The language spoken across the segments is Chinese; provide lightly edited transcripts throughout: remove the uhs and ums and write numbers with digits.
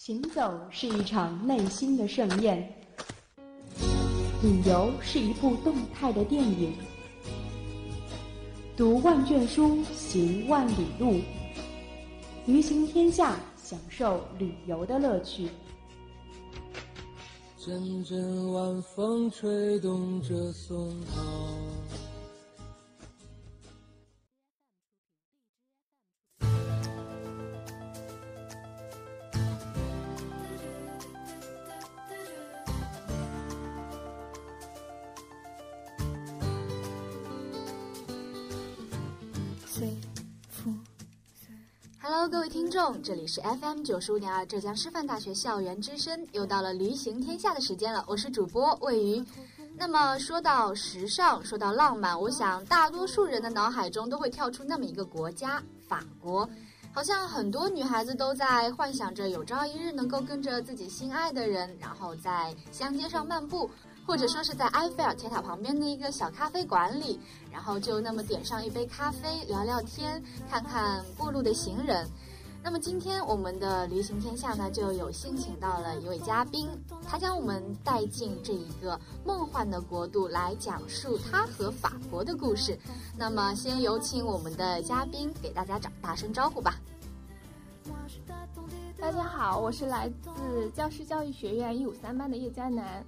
行走是一场内心的盛宴，旅游是一部动态的电影，读万卷书，行万里路，旅行天下，享受旅游的乐趣。阵阵晚风吹动着松涛。Hello， 各位听众，这里是 FM95.2 浙江师范大学校园之声，又到了旅行天下的时间了，我是主播魏瑜。那么说到时尚，说到浪漫，我想大多数人的脑海中都会跳出那么一个国家——法国。好像很多女孩子都在幻想着有朝一日能够跟着自己心爱的人，然后在乡街上漫步，或者说是在埃菲尔铁塔旁边的一个小咖啡馆里，然后就那么点上一杯咖啡，聊聊天，看看过路的行人。那么今天我们的旅行天下呢，就有幸请到了一位嘉宾，他将我们带进这一个梦幻的国度，来讲述他和法国的故事。那么先有请我们的嘉宾给大家打声招呼吧。大家好，我是来自教师教育学院153班的叶佳楠。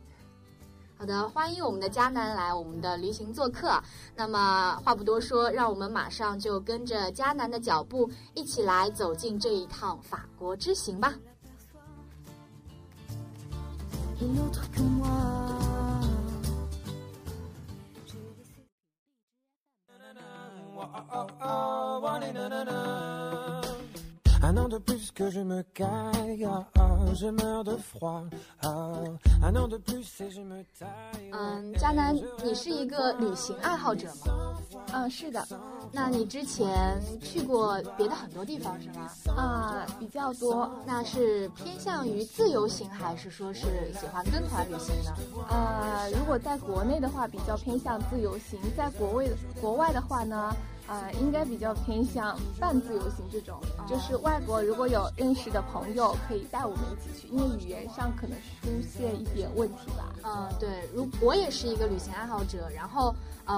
好的，欢迎我们的佳楠来我们的旅行做客。那么话不多说，让我们马上就跟着佳楠的脚步，一起来走进这一趟法国之行吧。Un an de plus que je me caille, je meurs de froid. Un an de plus et je me taille. 佳楠，你是一个旅行爱好者吗？是的。那你之前去过别的很多地方是吗？比较多。那是偏向于自由行，还是说是喜欢跟团旅行呢？如果在国内的话，比较偏向自由行；在国外的话呢？应该比较偏向半自由行这种，就是外国如果有认识的朋友可以带我们一起去，因为语言上可能出现一点问题吧。对，我也是一个旅行爱好者，然后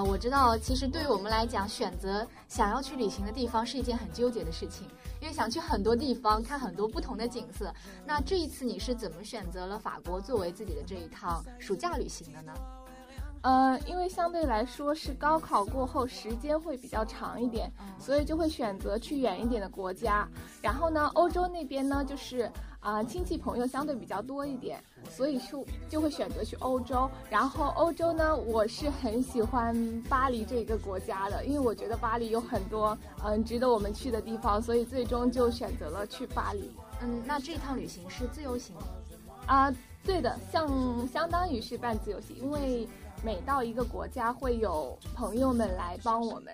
我知道其实对于我们来讲，选择想要去旅行的地方是一件很纠结的事情，因为想去很多地方，看很多不同的景色。那这一次你是怎么选择了法国作为自己的这一趟暑假旅行的呢？因为相对来说是高考过后时间会比较长一点，所以就会选择去远一点的国家。然后呢，欧洲那边呢就是亲戚朋友相对比较多一点，所以就会选择去欧洲。然后欧洲呢，我是很喜欢巴黎这个国家的，因为我觉得巴黎有很多值得我们去的地方，所以最终就选择了去巴黎。那这一趟旅行是自由行？对的，相当于是半自由行，因为每到一个国家会有朋友们来帮我们。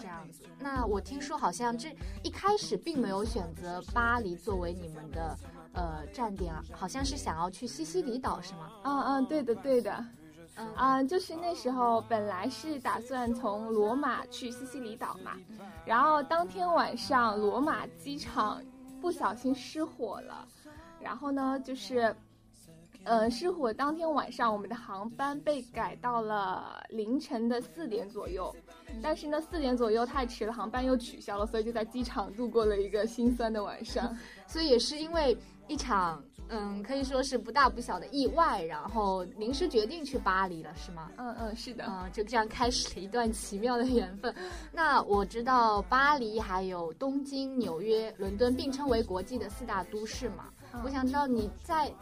这样子。那我听说好像这一开始并没有选择巴黎作为你们的站点，好像是想要去西西里岛是吗？对的。就是那时候本来是打算从罗马去西西里岛嘛，然后当天晚上罗马机场不小心失火了，然后呢就是失火当天晚上，我们的航班被改到了凌晨的4点左右，但是呢4点左右太迟了，航班又取消了，所以就在机场度过了一个心酸的晚上。所以也是因为一场可以说是不大不小的意外，然后临时决定去巴黎了是吗？是的。就这样开始了一段奇妙的缘分。那我知道巴黎还有东京、纽约、伦敦并称为国际的4大都市嘛，我想知道你在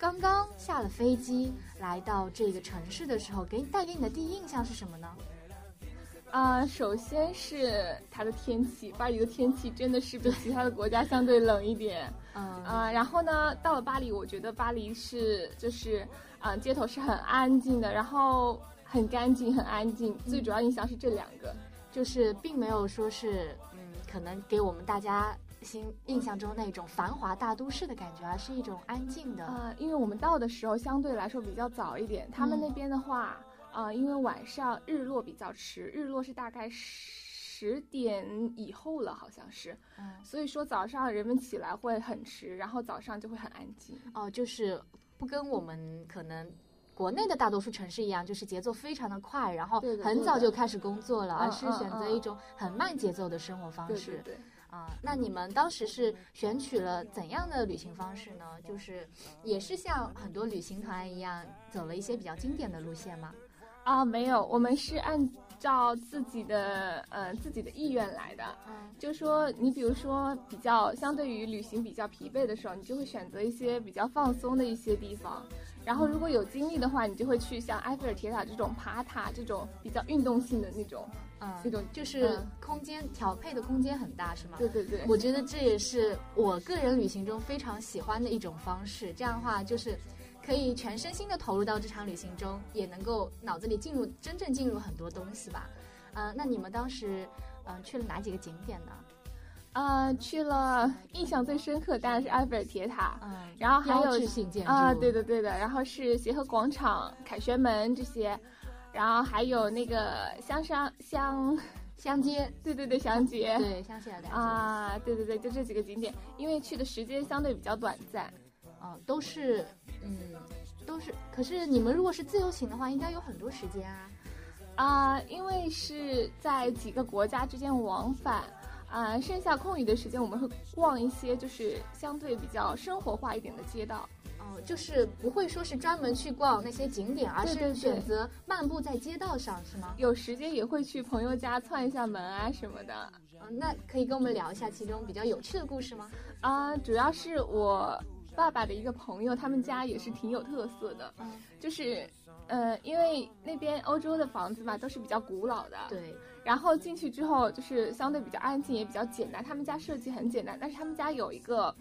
刚刚下了飞机来到这个城市的时候，带给你的第一印象是什么呢？首先是它的天气，巴黎的天气真的是比其他的国家相对冷一点。然后呢，到了巴黎，我觉得巴黎是就是街头是很安静的，然后很干净、很安静。最主要印象是这2个，就是并没有说是可能给我们大家印象中那种繁华大都市的感觉，是一种安静的。因为我们到的时候相对来说比较早一点，他们那边的话因为晚上日落比较迟，日落是大概10点以后了，好像是，所以说早上人们起来会很迟，然后早上就会很安静。哦，就是不跟我们可能国内的大多数城市一样，就是节奏非常的快，然后很早就开始工作了，而是选择一种很慢节奏的生活方式。对对对。啊，那你们当时是选取了怎样的旅行方式呢？就是也是像很多旅行团一样，走了一些比较经典的路线吗？啊，没有，我们是按照自己的意愿来的。就说你比如说比较相对于旅行比较疲惫的时候，你就会选择一些比较放松的一些地方。然后如果有精力的话，你就会去像埃菲尔铁塔这种爬塔这种比较运动性的那种，就是空间调配的空间很大，是吗？对对对，我觉得这也是我个人旅行中非常喜欢的一种方式。这样的话就是可以全身心的投入到这场旅行中，也能够脑子里真正进入很多东西吧。那你们当时去了哪几个景点呢？去了印象最深刻当然是埃菲尔铁塔，然后还有啊，对的对的，然后是协和广场、凯旋门这些，然后还有那个香街，对对对，香街，对香榭的啊，对对对，就这几个景点，因为去的时间相对比较短暂。都是。可是你们如果是自由行的话，应该有很多时间啊，因为是在几个国家之间往返啊，剩下空余的时间我们会逛一些就是相对比较生活化一点的街道。哦，就是不会说是专门去逛那些景点，而是选择漫步在街道上，是吗？有时间也会去朋友家窜一下门啊什么的。那可以跟我们聊一下其中比较有趣的故事吗？主要是我爸爸的一个朋友，他们家也是挺有特色的，就是因为那边欧洲的房子嘛都是比较古老的，对，然后进去之后就是相对比较安静也比较简单，他们家设计很简单，但是他们家有一个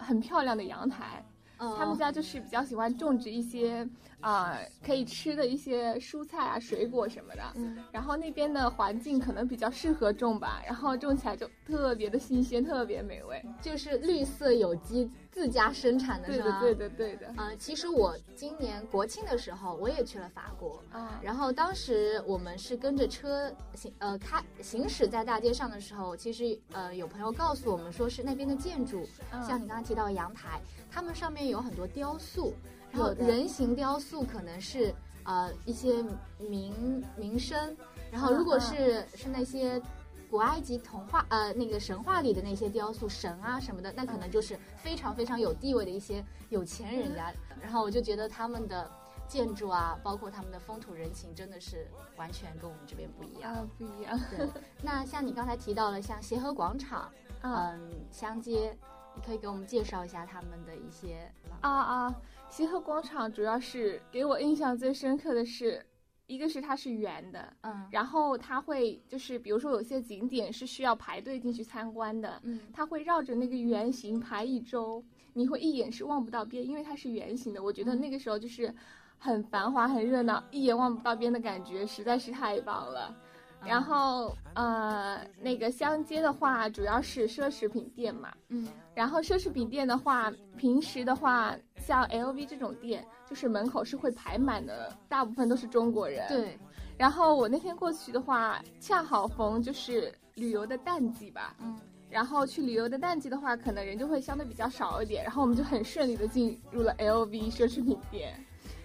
很漂亮的阳台，他们家就是比较喜欢种植一些可以吃的一些蔬菜啊水果什么的，然后那边的环境可能比较适合种吧，然后种起来就特别的新鲜特别美味，就是绿色有机自家生产的。对的对的对的。其实我今年国庆的时候我也去了法国啊，然后当时我们是跟着车行驶在大街上的时候，其实有朋友告诉我们说是那边的建筑，像你刚刚提到的阳台，他们上面有很多雕塑，然后人形雕塑可能是一些名声，然后如果是那些古埃及童话那个神话里的那些雕塑神啊什么的，那可能就是非常非常有地位的一些有钱人家。然后我就觉得他们的建筑啊，包括他们的风土人情，真的是完全跟我们这边不一样啊，不一样。对，那像你刚才提到了像协和广场，香街。你可以给我们介绍一下他们的一些协和广场主要是给我印象最深刻的是，一个是它是圆的，然后它会就是比如说有些景点是需要排队进去参观的，它会绕着那个圆形排一周，你会一眼是望不到边，因为它是圆形的。我觉得那个时候就是很繁华很热闹，一眼望不到边的感觉实在是太棒了。然后那个香街的话主要是奢侈品店嘛，然后奢侈品店的话平时的话像 LV 这种店就是门口是会排满的，大部分都是中国人。对，然后我那天过去的话恰好逢就是旅游的淡季吧，然后去旅游的淡季的话可能人就会相对比较少一点，然后我们就很顺利的进入了 LV 奢侈品店。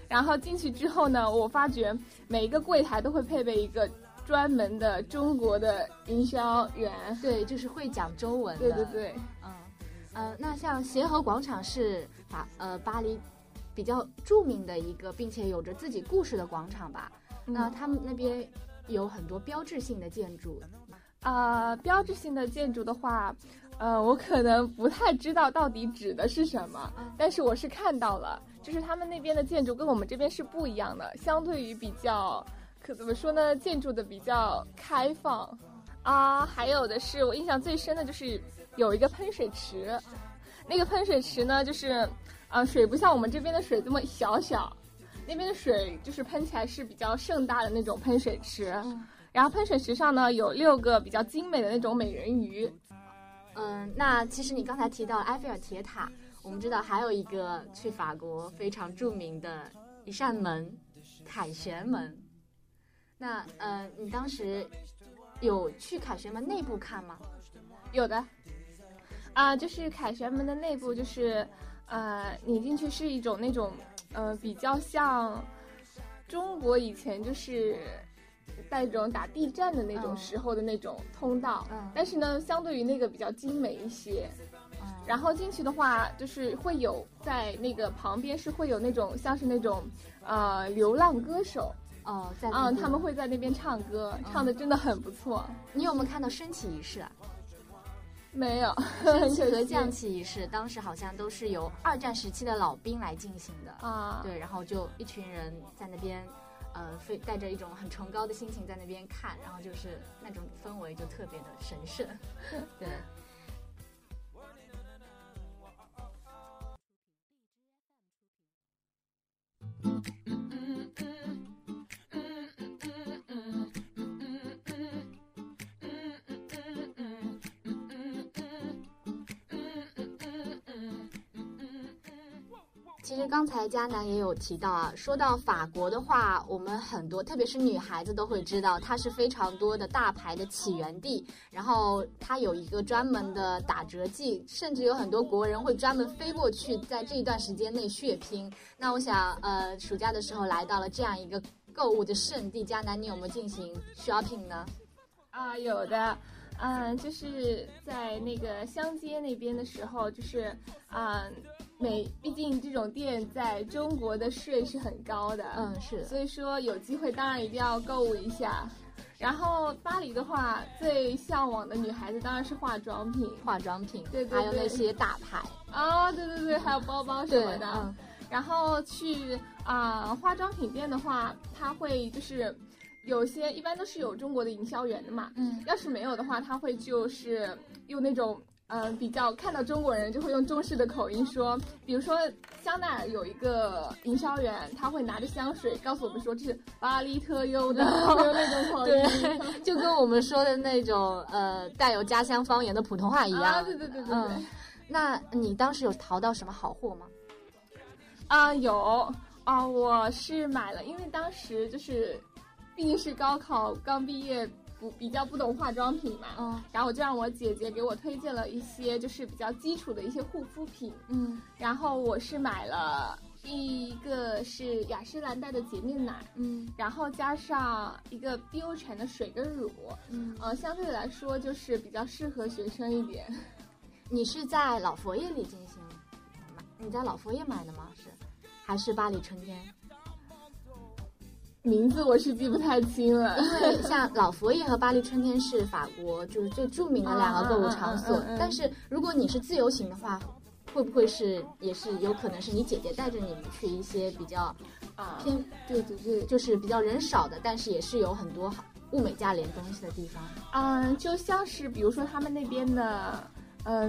然后进去之后呢，我发觉每一个柜台都会配备一个专门的中国的营销员，对，就是会讲中文的。对对对，那像协和广场是巴黎比较著名的一个，并且有着自己故事的广场吧？那他们那边有很多标志性的建筑。标志性的建筑的话，我可能不太知道到底指的是什么，但是我是看到了，就是他们那边的建筑跟我们这边是不一样的，相对于比较。可怎么说呢？建筑的比较开放啊，还有的是我印象最深的就是有一个喷水池，那个喷水池呢，就是水不像我们这边的水这么小小，那边的水就是喷起来是比较盛大的那种喷水池，然后喷水池上呢有6个比较精美的那种美人鱼。那其实你刚才提到埃菲尔铁塔，我们知道还有一个去法国非常著名的一扇门——凯旋门。那你当时有去凯旋门内部看吗？有的啊，就是凯旋门的内部，就是你进去是一种那种比较像中国以前就是带这种打地战的那种时候的那种通道，但是呢相对于那个比较精美一些。然后进去的话就是会有在那个旁边是会有那种像是那种流浪歌手哦，在他们会在那边唱歌，唱的真的很不错。你有没有看到升旗仪式啊？没有，升旗和降旗仪式当时好像都是由二战时期的老兵来进行的啊。对，然后就一群人在那边带着一种很崇高的心情在那边看，然后就是那种氛围就特别的神圣。对。其实刚才嘉南也有提到啊，说到法国的话，我们很多特别是女孩子都会知道，它是非常多的大牌的起源地，然后它有一个专门的打折季，甚至有很多国人会专门飞过去，在这一段时间内血拼。那我想暑假的时候来到了这样一个购物的圣地，嘉南你有没有进行 shopping 呢？啊，有的。就是在那个香街那边的时候，就是毕竟这种店在中国的税是很高的，是，所以说有机会当然一定要购物一下。然后巴黎的话，最向往的女孩子当然是化妆品，对对对，还有那些大牌啊，对对对，还有包包什么的。然后去化妆品店的话，它会就是。有些一般都是有中国的营销员的嘛，要是没有的话，他会就是用那种比较看到中国人就会用中式的口音说，比如说香奈儿有一个营销员，他会拿着香水告诉我们说这是巴黎特有的，会有那种口音，对，就跟我们说的那种带有家乡方言的普通话一样。啊，对对对对对。那你当时有淘到什么好货吗？有啊，我是买了，因为当时就是。毕竟是高考刚毕业，比较不懂化妆品嘛，然后我就让我姐姐给我推荐了一些就是比较基础的一些护肤品，然后我是买了一个是雅诗兰黛的洁面奶，然后加上一个碧欧泉的水跟乳，相对来说就是比较适合学生一点。你是在老佛爷里进行买？你在老佛爷买的吗？是，还是巴黎春天？名字我是记不太清了，因为像老佛爷和巴黎春天是法国就是最著名的两个购物场所，但是如果你是自由行的话，会不会是也是有可能是你姐姐带着你们去一些比较偏对对对，就是比较人少的，但是也是有很多物美价廉东西的地方。就像是比如说他们那边的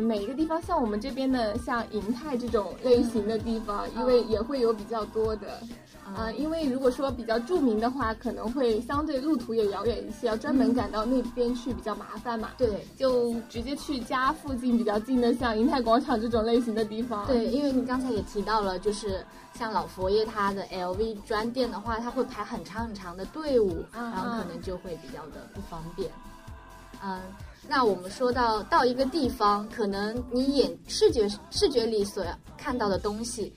每一个地方，像我们这边的像银泰这种类型的地方，因为也会有比较多的。因为如果说比较著名的话，可能会相对路途也遥远一些，要专门赶到那边去比较麻烦嘛。对，就直接去家附近比较近的，像银泰广场这种类型的地方。对，因为你刚才也提到了，就是像老佛爷他的 LV 专店的话，他会排很长很长的队伍，然后可能就会比较的不方便。那我们说到一个地方，可能你视觉里所看到的东西。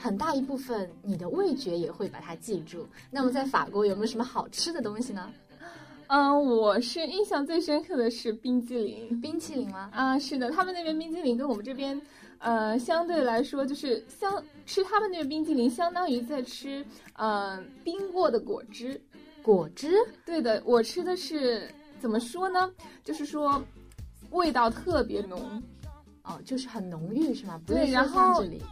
很大一部分你的味觉也会把它记住。那么在法国有没有什么好吃的东西呢？我是印象最深刻的是冰激凌。冰淇淋吗？是的，他们那边冰激凌跟我们这边相对来说就是吃他们那边冰激凌相当于在吃冰过的果汁。果汁？对的，我吃的是怎么说呢，就是说味道特别浓。哦，就是很浓郁是吗？不是说像这里。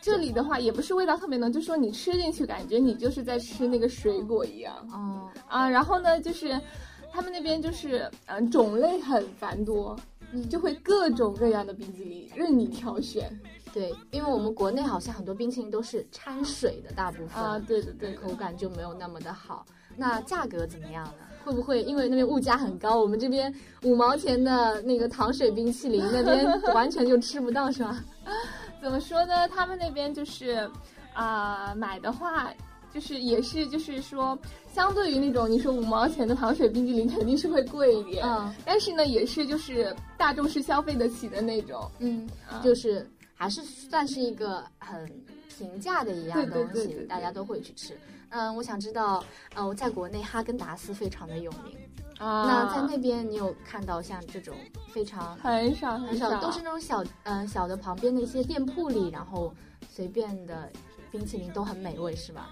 这里的话也不是味道特别浓，就说你吃进去感觉你就是在吃那个水果一样。然后呢就是他们那边就是种类很繁多，就会各种各样的冰激凌任你挑选。对，因为我们国内好像很多冰淇淋都是掺水的，大部分对对对，口感就没有那么的好。那价格怎么样呢？会不会因为那边物价很高，我们这边5毛钱的那个糖水冰淇淋那边完全就吃不到是吧？怎么说呢，他们那边就是买的话就是也是就是说，相对于那种你说5毛钱的糖水冰激凌肯定是会贵一点，嗯，但是呢也是就是大众是消费得起的那种，嗯，就是还是算是一个很平价的一样东西，对对对对对，大家都会去吃。嗯，我想知道，在国内哈根达斯非常的有名，啊，那在那边你有看到像这种非常很少，都是那种小的旁边的一些店铺里，然后随便的冰淇淋都很美味，是吧？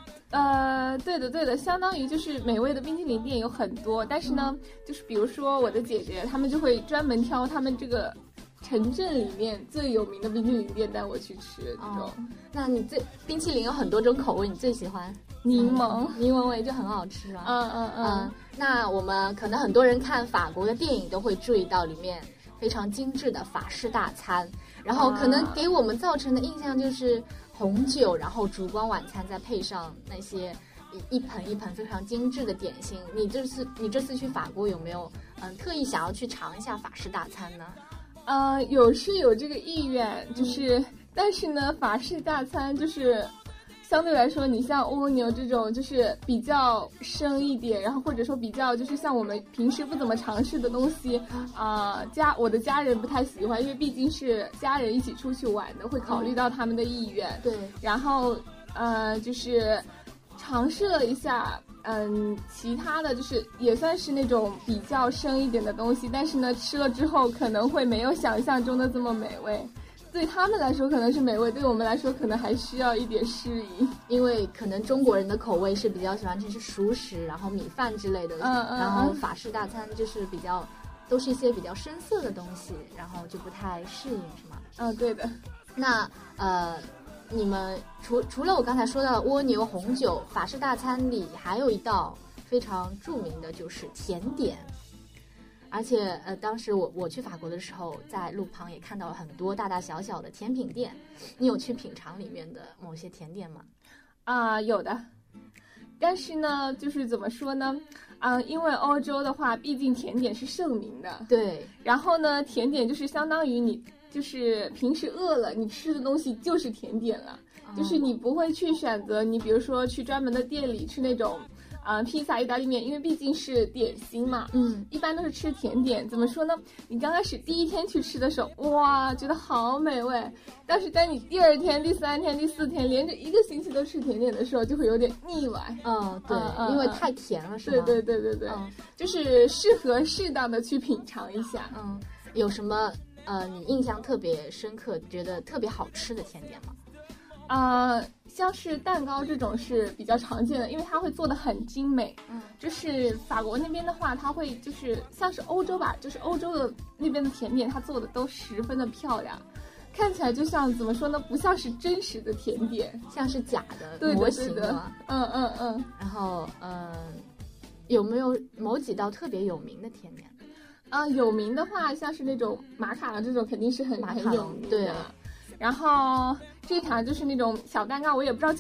对的，相当于就是美味的冰淇淋店有很多，但是呢，就是比如说我的姐姐，她们就会专门挑她们这个城镇里面最有名的冰淇淋店带我去吃这种。那你冰淇淋有很多种口味，你最喜欢柠檬？柠檬味就很好吃啊。那我们可能很多人看法国的电影都会注意到里面非常精致的法式大餐，然后可能给我们造成的印象就是红酒，然后烛光晚餐，再配上那些一盆一盆非常精致的点心。你这次去法国有没有特意想要去尝一下法式大餐呢？有这个意愿，就是，但是呢，法式大餐就是相对来说，你像蜗牛这种就是比较深一点，然后或者说比较就是像我们平时不怎么尝试的东西啊，我的家人不太喜欢，因为毕竟是家人一起出去玩的，会考虑到他们的意愿。对，然后就是尝试了一下。其他的就是也算是那种比较深一点的东西，但是呢，吃了之后可能会没有想象中的这么美味。对他们来说可能是美味，对我们来说可能还需要一点适应，因为可能中国人的口味是比较喜欢吃熟食，然后米饭之类的，然后法式大餐就是比较都是一些比较深色的东西，然后就不太适应，是吗？对的。那你们除了我刚才说到的蜗牛、红酒、法式大餐里，还有一道非常著名的就是甜点。而且当时我去法国的时候，在路旁也看到了很多大大小小的甜品店。你有去品尝里面的某些甜点吗？有的。但是呢，就是怎么说呢？因为欧洲的话，毕竟甜点是盛名的。对。然后呢，甜点就是相当于你。就是平时饿了，你吃的东西就是甜点了，就是你不会去选择，你比如说去专门的店里吃那种，披萨、意大利面，因为毕竟是点心嘛，一般都是吃甜点。怎么说呢？你刚开始第一天去吃的时候，哇，觉得好美味，但是当你第二天、第三天、第四天，连着1个星期都吃甜点的时候，就会有点腻歪。对，因为太甜了，是吧？对，就是适合适当的去品尝一下。有什么？你印象特别深刻，觉得特别好吃的甜点吗？像是蛋糕这种是比较常见的，因为它会做得很精美。就是法国那边的话，它会就是像是欧洲吧，就是欧洲的那边的甜点，它做的都十分的漂亮，看起来就像怎么说呢，不像是真实的甜点，像是假的，对的模型的。然后有没有某几道特别有名的甜点？有名的话，像是那种马卡龙这种肯定是很有名的。对啊，然后这款就是那种小蛋糕，我也不知道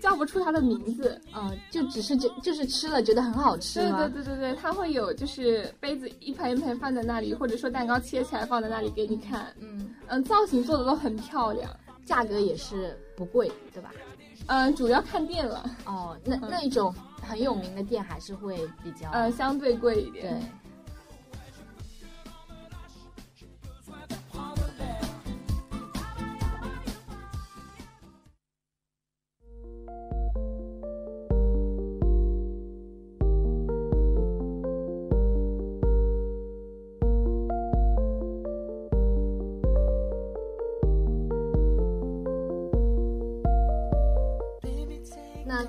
叫不出它的名字。就只是就是吃了觉得很好吃。对，它会有就是杯子一盆一盆放在那里，或者说蛋糕切起来放在那里给你看。造型做的都很漂亮，价格也是不贵，对吧？主要看店了。那一种很有名的店还是会比较相对贵一点。对。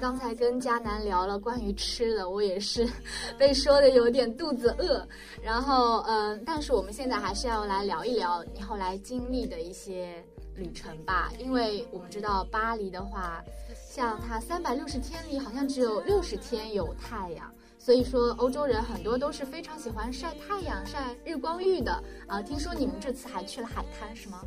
刚才跟嘉南聊了关于吃的，我也是被说的有点肚子饿。然后但是我们现在还是要来聊一聊你后来经历的一些旅程吧，因为我们知道巴黎的话，像它360天里好像只有60天有太阳，所以说欧洲人很多都是非常喜欢晒太阳、晒日光浴的。听说你们这次还去了海滩，是吗？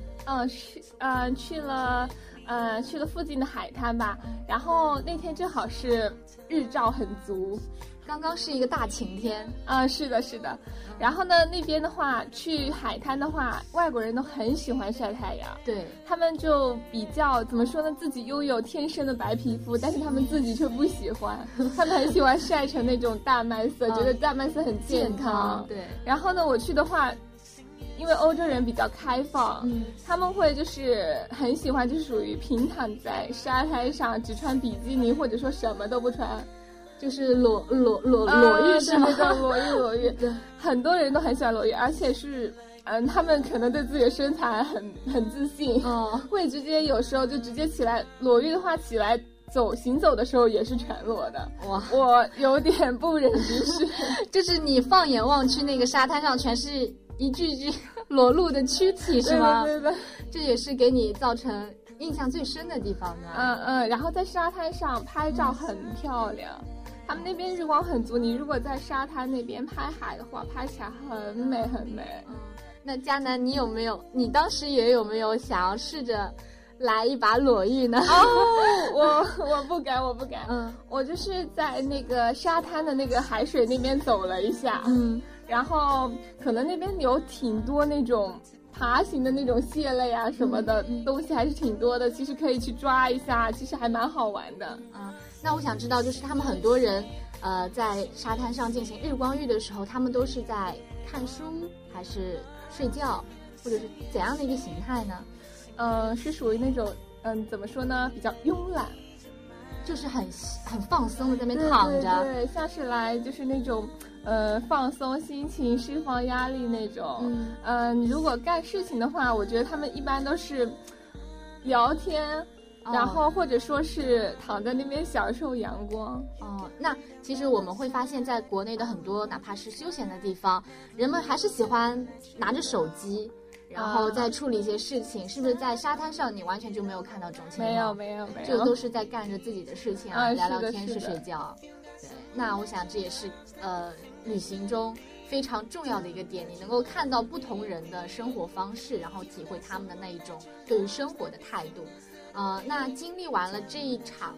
去了附近的海滩吧，然后那天正好是日照很足，刚刚是一个大晴天啊，是的，是的。然后呢，那边的话，去海滩的话，外国人都很喜欢晒太阳。对，他们就比较怎么说呢？自己拥有天生的白皮肤，但是他们自己却不喜欢，他们很喜欢晒成那种大麦色，觉得大麦色很健康。对。然后呢，我去的话。因为欧洲人比较开放，他们会就是很喜欢，就是属于平躺在沙滩上，只穿比基尼或者说什么都不穿，就是裸浴是吗？裸浴，对，很多人都很喜欢裸浴，而且是，他们可能对自己的身材很自信，会直接有时候就直接起来裸浴的话起来。行走的时候也是全裸的，哇，我有点不忍直视。就是你放眼望去，那个沙滩上全是一具具裸露的躯体，是吗？对的，这也是给你造成印象最深的地方呢。然后在沙滩上拍照很漂亮，他们那边日光很足，你如果在沙滩那边拍海的话，拍起来很美很美。那嘉南，你当时也有没有想要试着？来一把裸浴呢？我不敢，我就是在那个沙滩的那个海水那边走了一下，然后可能那边有挺多那种爬行的那种蟹类啊什么的东西还是挺多的，其实可以去抓一下，其实还蛮好玩的啊。那我想知道，就是他们很多人在沙滩上进行日光浴的时候，他们都是在看书还是睡觉，或者是怎样的一个形态呢？是属于那种怎么说呢，比较慵懒，就是很放松的在那边躺着，对，像是来就是那种放松心情、释放压力那种。如果干事情的话，我觉得他们一般都是聊天，然后或者说是躺在那边享受阳光。那其实我们会发现，在国内的很多哪怕是休闲的地方，人们还是喜欢拿着手机。然后再处理一些事情，是不是在沙滩上你完全就没有看到这种情况？没有，就都是在干着自己的事情聊聊天、睡睡觉。对，那我想这也是旅行中非常重要的一个点，你能够看到不同人的生活方式，然后体会他们的那一种对于生活的态度。那经历完了这一场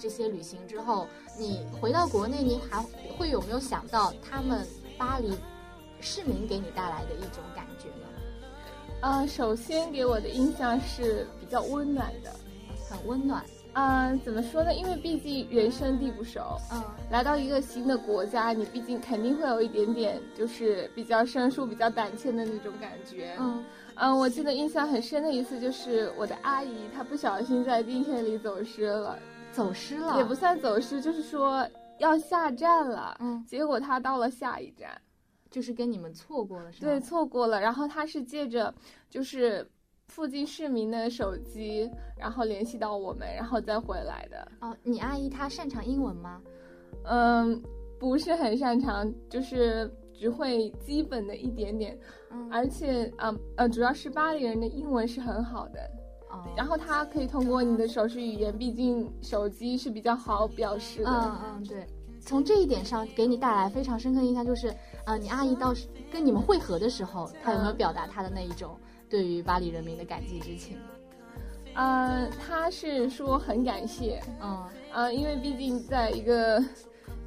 这些旅行之后，你回到国内，你还会有没有想到他们巴黎市民给你带来的一种感觉呢？首先给我的印象是比较温暖的，很温暖。怎么说呢？因为毕竟人生地不熟，来到一个新的国家，你毕竟肯定会有一点点就是比较生疏、比较胆怯的那种感觉。我记得印象很深的一次就是我的阿姨，她不小心在地铁里走失了，也不算走失，就是说要下站了，结果她到了下一站。就是跟你们错过了是吗？对，错过了。然后他是借着就是附近市民的手机，然后联系到我们，然后再回来的。你阿姨她擅长英文吗？不是很擅长，就是只会基本的一点点。而且主要是巴黎人的英文是很好的。然后他可以通过你的手势语言，毕竟手机是比较好表示的。对。从这一点上给你带来非常深刻的印象，就是你阿姨到跟你们会合的时候，她有没有表达她的那一种对于巴黎人民的感激之情？她是说很感谢，因为毕竟在一个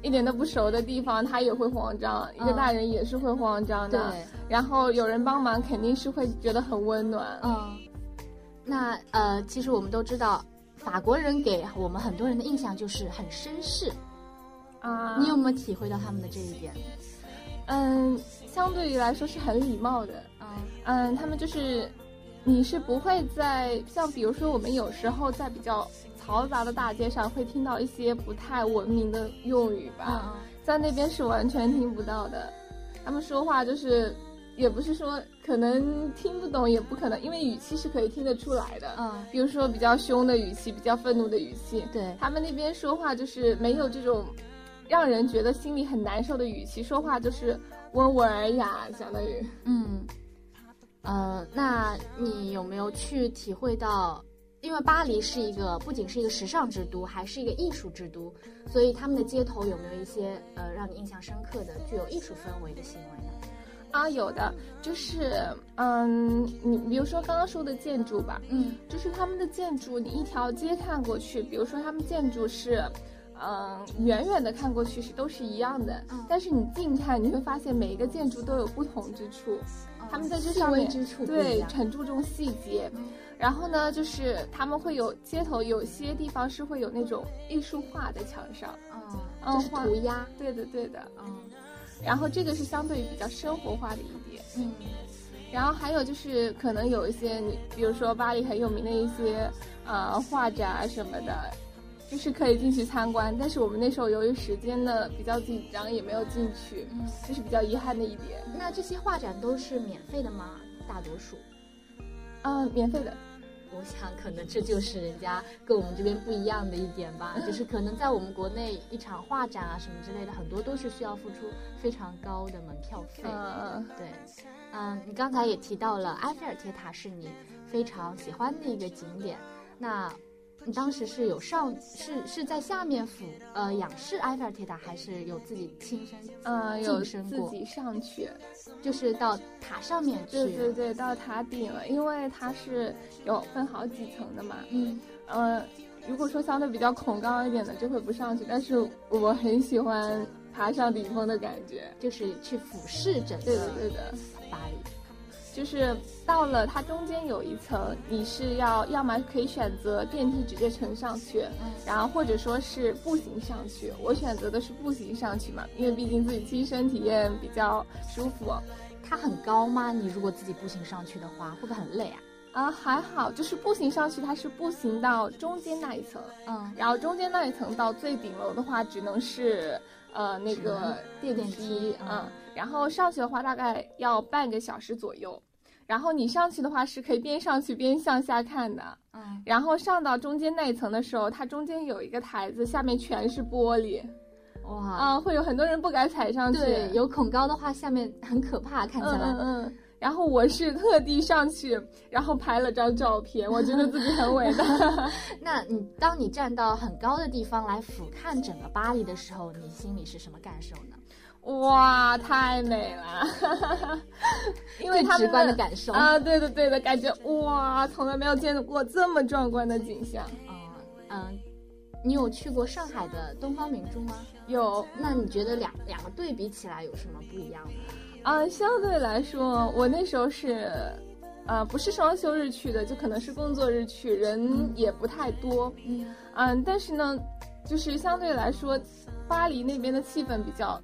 一点都不熟的地方，她也会慌张，一个大人也是会慌张的，对，然后有人帮忙肯定是会觉得很温暖。那其实我们都知道，法国人给我们很多人的印象就是很绅士。你有没有体会到他们的这一点？相对于来说是很礼貌的。他们就是，你是不会在像比如说我们有时候在比较嘈杂的大街上会听到一些不太文明的用语吧，在那边是完全听不到的。他们说话就是，也不是说可能听不懂，也不可能，因为语气是可以听得出来的。比如说比较凶的语气，比较愤怒的语气，对，他们那边说话就是没有这种。让人觉得心里很难受的语气，说话就是温文尔雅，相当于。那你有没有去体会到，因为巴黎是一个不仅是一个时尚之都，还是一个艺术之都，所以他们的街头有没有一些让你印象深刻的具有艺术氛围的行为呢？有的，就是你比如说刚刚说的建筑吧，就是他们的建筑，你一条街看过去，比如说他们建筑是。远远的看过去是都是一样的，但是你近看你会发现每一个建筑都有不同之处，他们在这上面对很注重细节。然后呢，就是他们会有街头有些地方是会有那种艺术画在墙上，就是涂鸦，对的对的，然后这个是相对于比较生活化的一点，然后还有就是可能有一些你比如说巴黎很有名的一些画展啊什么的，就是可以进去参观，但是我们那时候由于时间的比较紧张也没有进去，这是比较遗憾的一点。那这些画展都是免费的吗？大多数免费的。我想可能这就是人家跟我们这边不一样的一点吧，就是可能在我们国内一场画展啊什么之类的，很多都是需要付出非常高的门票费。对，你刚才也提到了埃菲尔铁塔是你非常喜欢的一个景点，那你当时是有上是在下面仰视埃菲尔铁塔，还是有自己亲身有自己上去，就是到塔上面去？对对对，到塔顶了，因为它是有分好几层的嘛。如果说相对比较恐高一点的就会不上去，但是我很喜欢爬上顶峰的感觉，就是去俯视整个。对的对的，巴黎。就是到了它中间有一层，你是要么可以选择电梯直接乘上去，然后或者说是步行上去。我选择的是步行上去嘛，因为毕竟自己亲身体验比较舒服。它很高吗？你如果自己步行上去的话，会不会很累啊？还好，就是步行上去，它是步行到中间那一层，然后中间那一层到最顶楼的话，只能是那个电梯，然后上去的话大概要半个小时左右，然后你上去的话是可以边上去边向下看的，然后上到中间那一层的时候，它中间有一个台子，下面全是玻璃。哇，会有很多人不敢踩上去，对，有恐高的话下面很可怕，看起来。然后我是特地上去，然后拍了张照片，我觉得自己很伟大。那当你站到很高的地方来俯瞰整个巴黎的时候，你心里是什么感受呢？哇，太美了！因为他们最直观的感受啊，对的对的，感觉哇，从来没有见过这么壮观的景象。你有去过上海的东方明珠吗？有。那你觉得两个对比起来有什么不一样呢？相对来说，我那时候是，不是双休日去的，就可能是工作日去，人也不太多。但是呢，就是相对来说，巴黎那边的气氛比较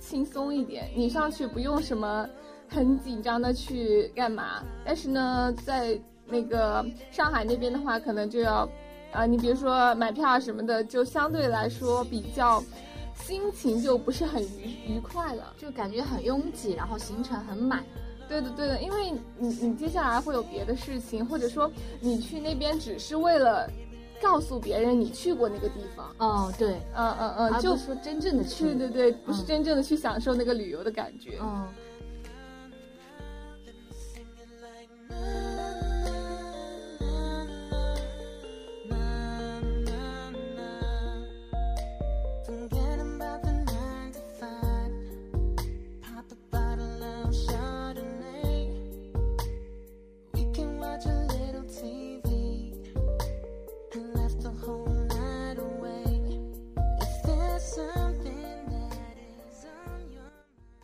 轻松一点，你上去不用什么很紧张的去干嘛。但是呢，在那个上海那边的话，可能就要，你比如说买票什么的，就相对来说比较。心情就不是很愉快了，就感觉很拥挤，然后行程很满。对的对的，因为你接下来会有别的事情，或者说你去那边只是为了告诉别人你去过那个地方。哦对，就说真正的去，对对对，不是真正的去享受那个旅游的感觉。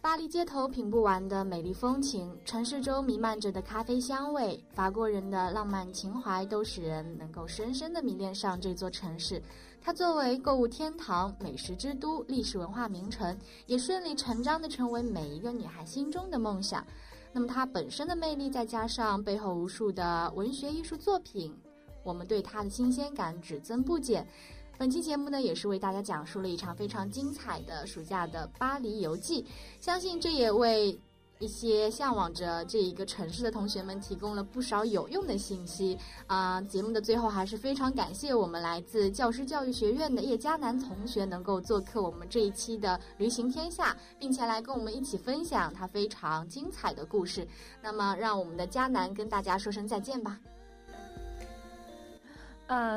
巴黎街头品不完的美丽风情，城市中弥漫着的咖啡香味，法国人的浪漫情怀，都使人能够深深地迷恋上这座城市。它作为购物天堂、美食之都、历史文化名城，也顺理成章地成为每一个女孩心中的梦想。那么它本身的魅力，再加上背后无数的文学艺术作品，我们对它的新鲜感只增不减。本期节目呢，也是为大家讲述了一场非常精彩的暑假的巴黎游记，相信这也为一些向往着这一个城市的同学们提供了不少有用的信息节目的最后，还是非常感谢我们来自教师教育学院的叶嘉楠同学能够做客我们这一期的旅行天下，并且来跟我们一起分享他非常精彩的故事。那么让我们的嘉楠跟大家说声再见吧。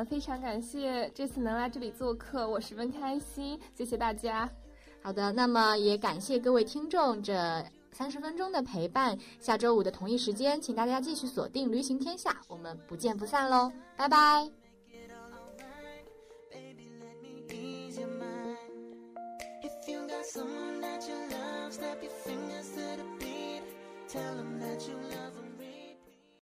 非常感谢这次能来这里做客，我十分开心，谢谢大家。好的，那么也感谢各位听众这30分钟的陪伴，下周五的同一时间，请大家继续锁定《旅行天下》，我们不见不散喽，拜拜。Someone that you love, snap your fingers to the beat. Tell them that you love them.